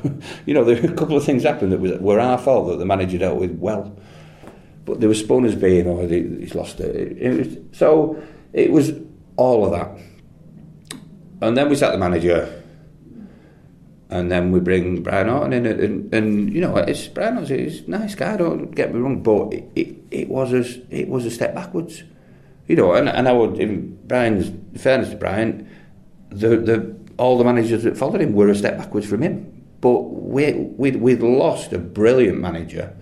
You know, there were a couple of things happened that was, were our fault that the manager dealt with well. But they were spun as being, oh, he's lost it. it, it was, so it was all of that. And then we sat the manager, and then we bring Brian Horton in, and, and, and you know, it's Brian Horton, he's a nice guy, don't get me wrong, but it, it, it, was, a, it was a step backwards. You know, and, and I would, in Brian's in fairness to Brian, the the all the managers that followed him were a step backwards from him. But we we'd, we'd lost a brilliant manager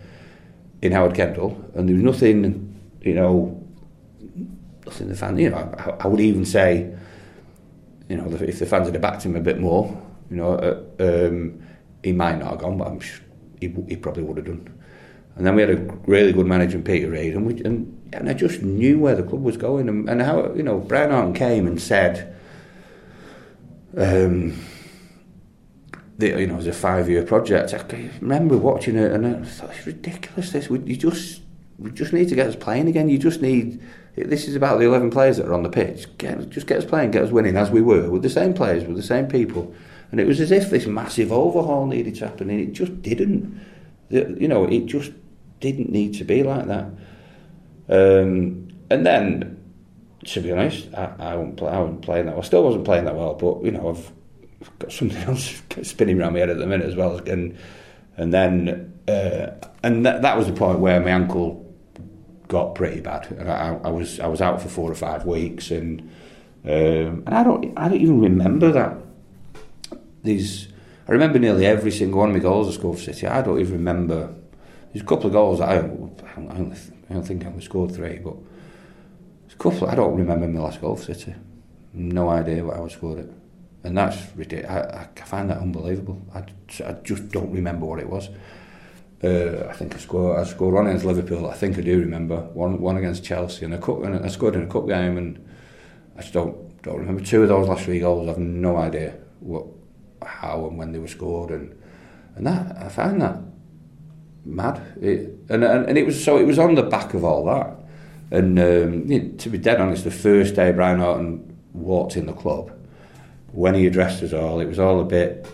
in Howard Kendall, and there was nothing, you know, nothing the fans. You know, I, I would even say, you know, if the fans had backed him a bit more, you know, uh, um, he might not have gone, but I'm sure he, he probably would have done. And then we had a really good manager in Peter Reid, and we and. and I just knew where the club was going, and, and how, you know, Brian Horton came and said, um, that, you know, it was a five-year project. I remember watching it, and I thought, it's ridiculous, this. We, you just, we just need to get us playing again. You just need, this is about the eleven players that are on the pitch. Get, just get us playing, get us winning, as we were, with the same players, with the same people. And it was as if this massive overhaul needed to happen, and it just didn't. You know, it just didn't need to be like that. Um, and then, to be honest, I, I, wasn't play, I wasn't playing that well. I still wasn't playing that well, but, you know, I've, I've got something else spinning around my head at the minute as well. And and then, uh, and th- that was the point where my ankle got pretty bad. And I, I was I was out for four or five weeks, and um, and I don't I don't even remember that. These, I remember nearly every single one of my goals I scored for City. I don't even remember. There's a couple of goals that I, I, only, I don't think I only scored three, but there's a couple. I don't remember my last goal for City. No idea what I would scored it, and that's ridiculous. I, I find that unbelievable. I, I just don't remember what it was. Uh, I think I scored. I scored one against Liverpool. I think I do remember one. One against Chelsea, and I, cup, and I scored in a cup game, and I just don't don't remember two of those last three goals. I've no idea what, how and when they were scored, and and that, I find that mad. It, and, and and it was so it was on the back of all that. And um, it, to be dead honest, the first day Brian Horton walked in the club, when he addressed us all, it was all a bit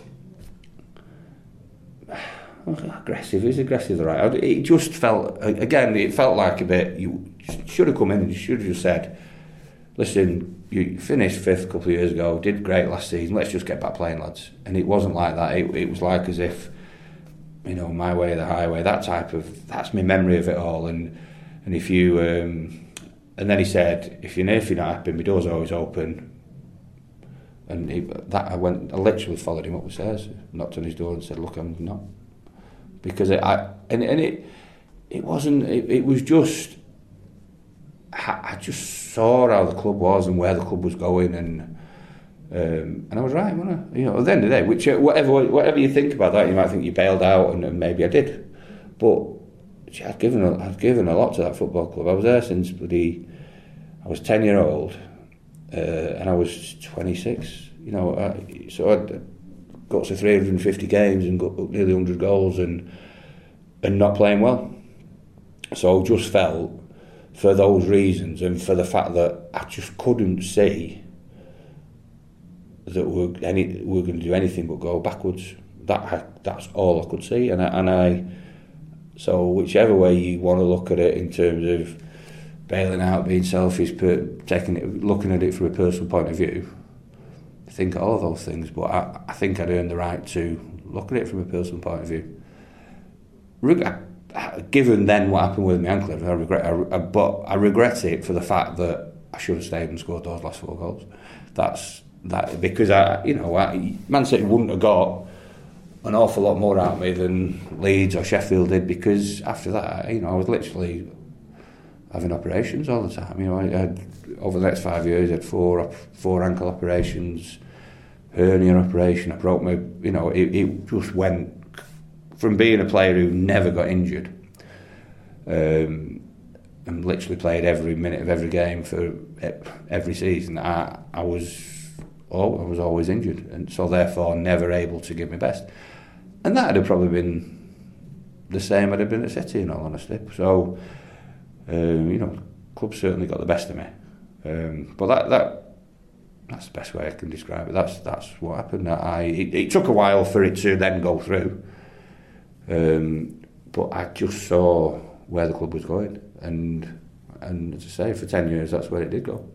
aggressive. Is aggressive the right? It just felt, again, it felt like a bit. You should have come in and you should have just said, listen, you finished fifth a couple of years ago, did great last season, let's just get back playing, lads. And it wasn't like that. It, it was like as if, you know, my way or the highway, that type of, that's my memory of it all. And and if you, um, and then he said, if you're, if you're not happy, my door's always open. And he, that I went, I literally followed him up the stairs, knocked on his door and said, look, I'm not. Because it, I, and, and it, it wasn't, it, it was just, I just saw how the club was and where the club was going, and um, and I was right, wasn't I? You know, at the end of the day, which whatever whatever you think about that, you might think you bailed out, and, and maybe I did, but gee, I've given a, I've given a lot to that football club. I was there since bloody, I was ten year old, uh, and I was twenty six. You know, I, so I got to three hundred and fifty games and got nearly hundred goals, and and not playing well, so I just felt, for those reasons, and for the fact that I just couldn't see that we're, any, we're going to do anything but go backwards. That I, that's all I could see, and I, and I. So whichever way you want to look at it, in terms of bailing out, being selfish, per, taking it, looking at it from a personal point of view, I think all of those things. But I, I think I'd earned the right to look at it from a personal point of view. Regard. Given then what happened with my ankle, I regret. I, I, but I regret it for the fact that I should have stayed and scored those last four goals. That's that because I, you know, I, Man City wouldn't have got an awful lot more out of me than Leeds or Sheffield did, because after that, you know, I was literally having operations all the time. You know, I had, over the next five years, I had four four ankle operations, hernia operation. I broke my, you know, it, it just went. From being a player who never got injured, um, and literally played every minute of every game for every season, I, I was oh, I was always injured, and so therefore never able to give my best. And that would have probably been the same had I been at City, in all honesty. So, um, you know, club certainly got the best of me. Um, but that that that's the best way I can describe it. That's that's what happened. I it, it took a while for it to then go through. Um, but I just saw where the club was going, and and as I say, for ten years that's where it did go.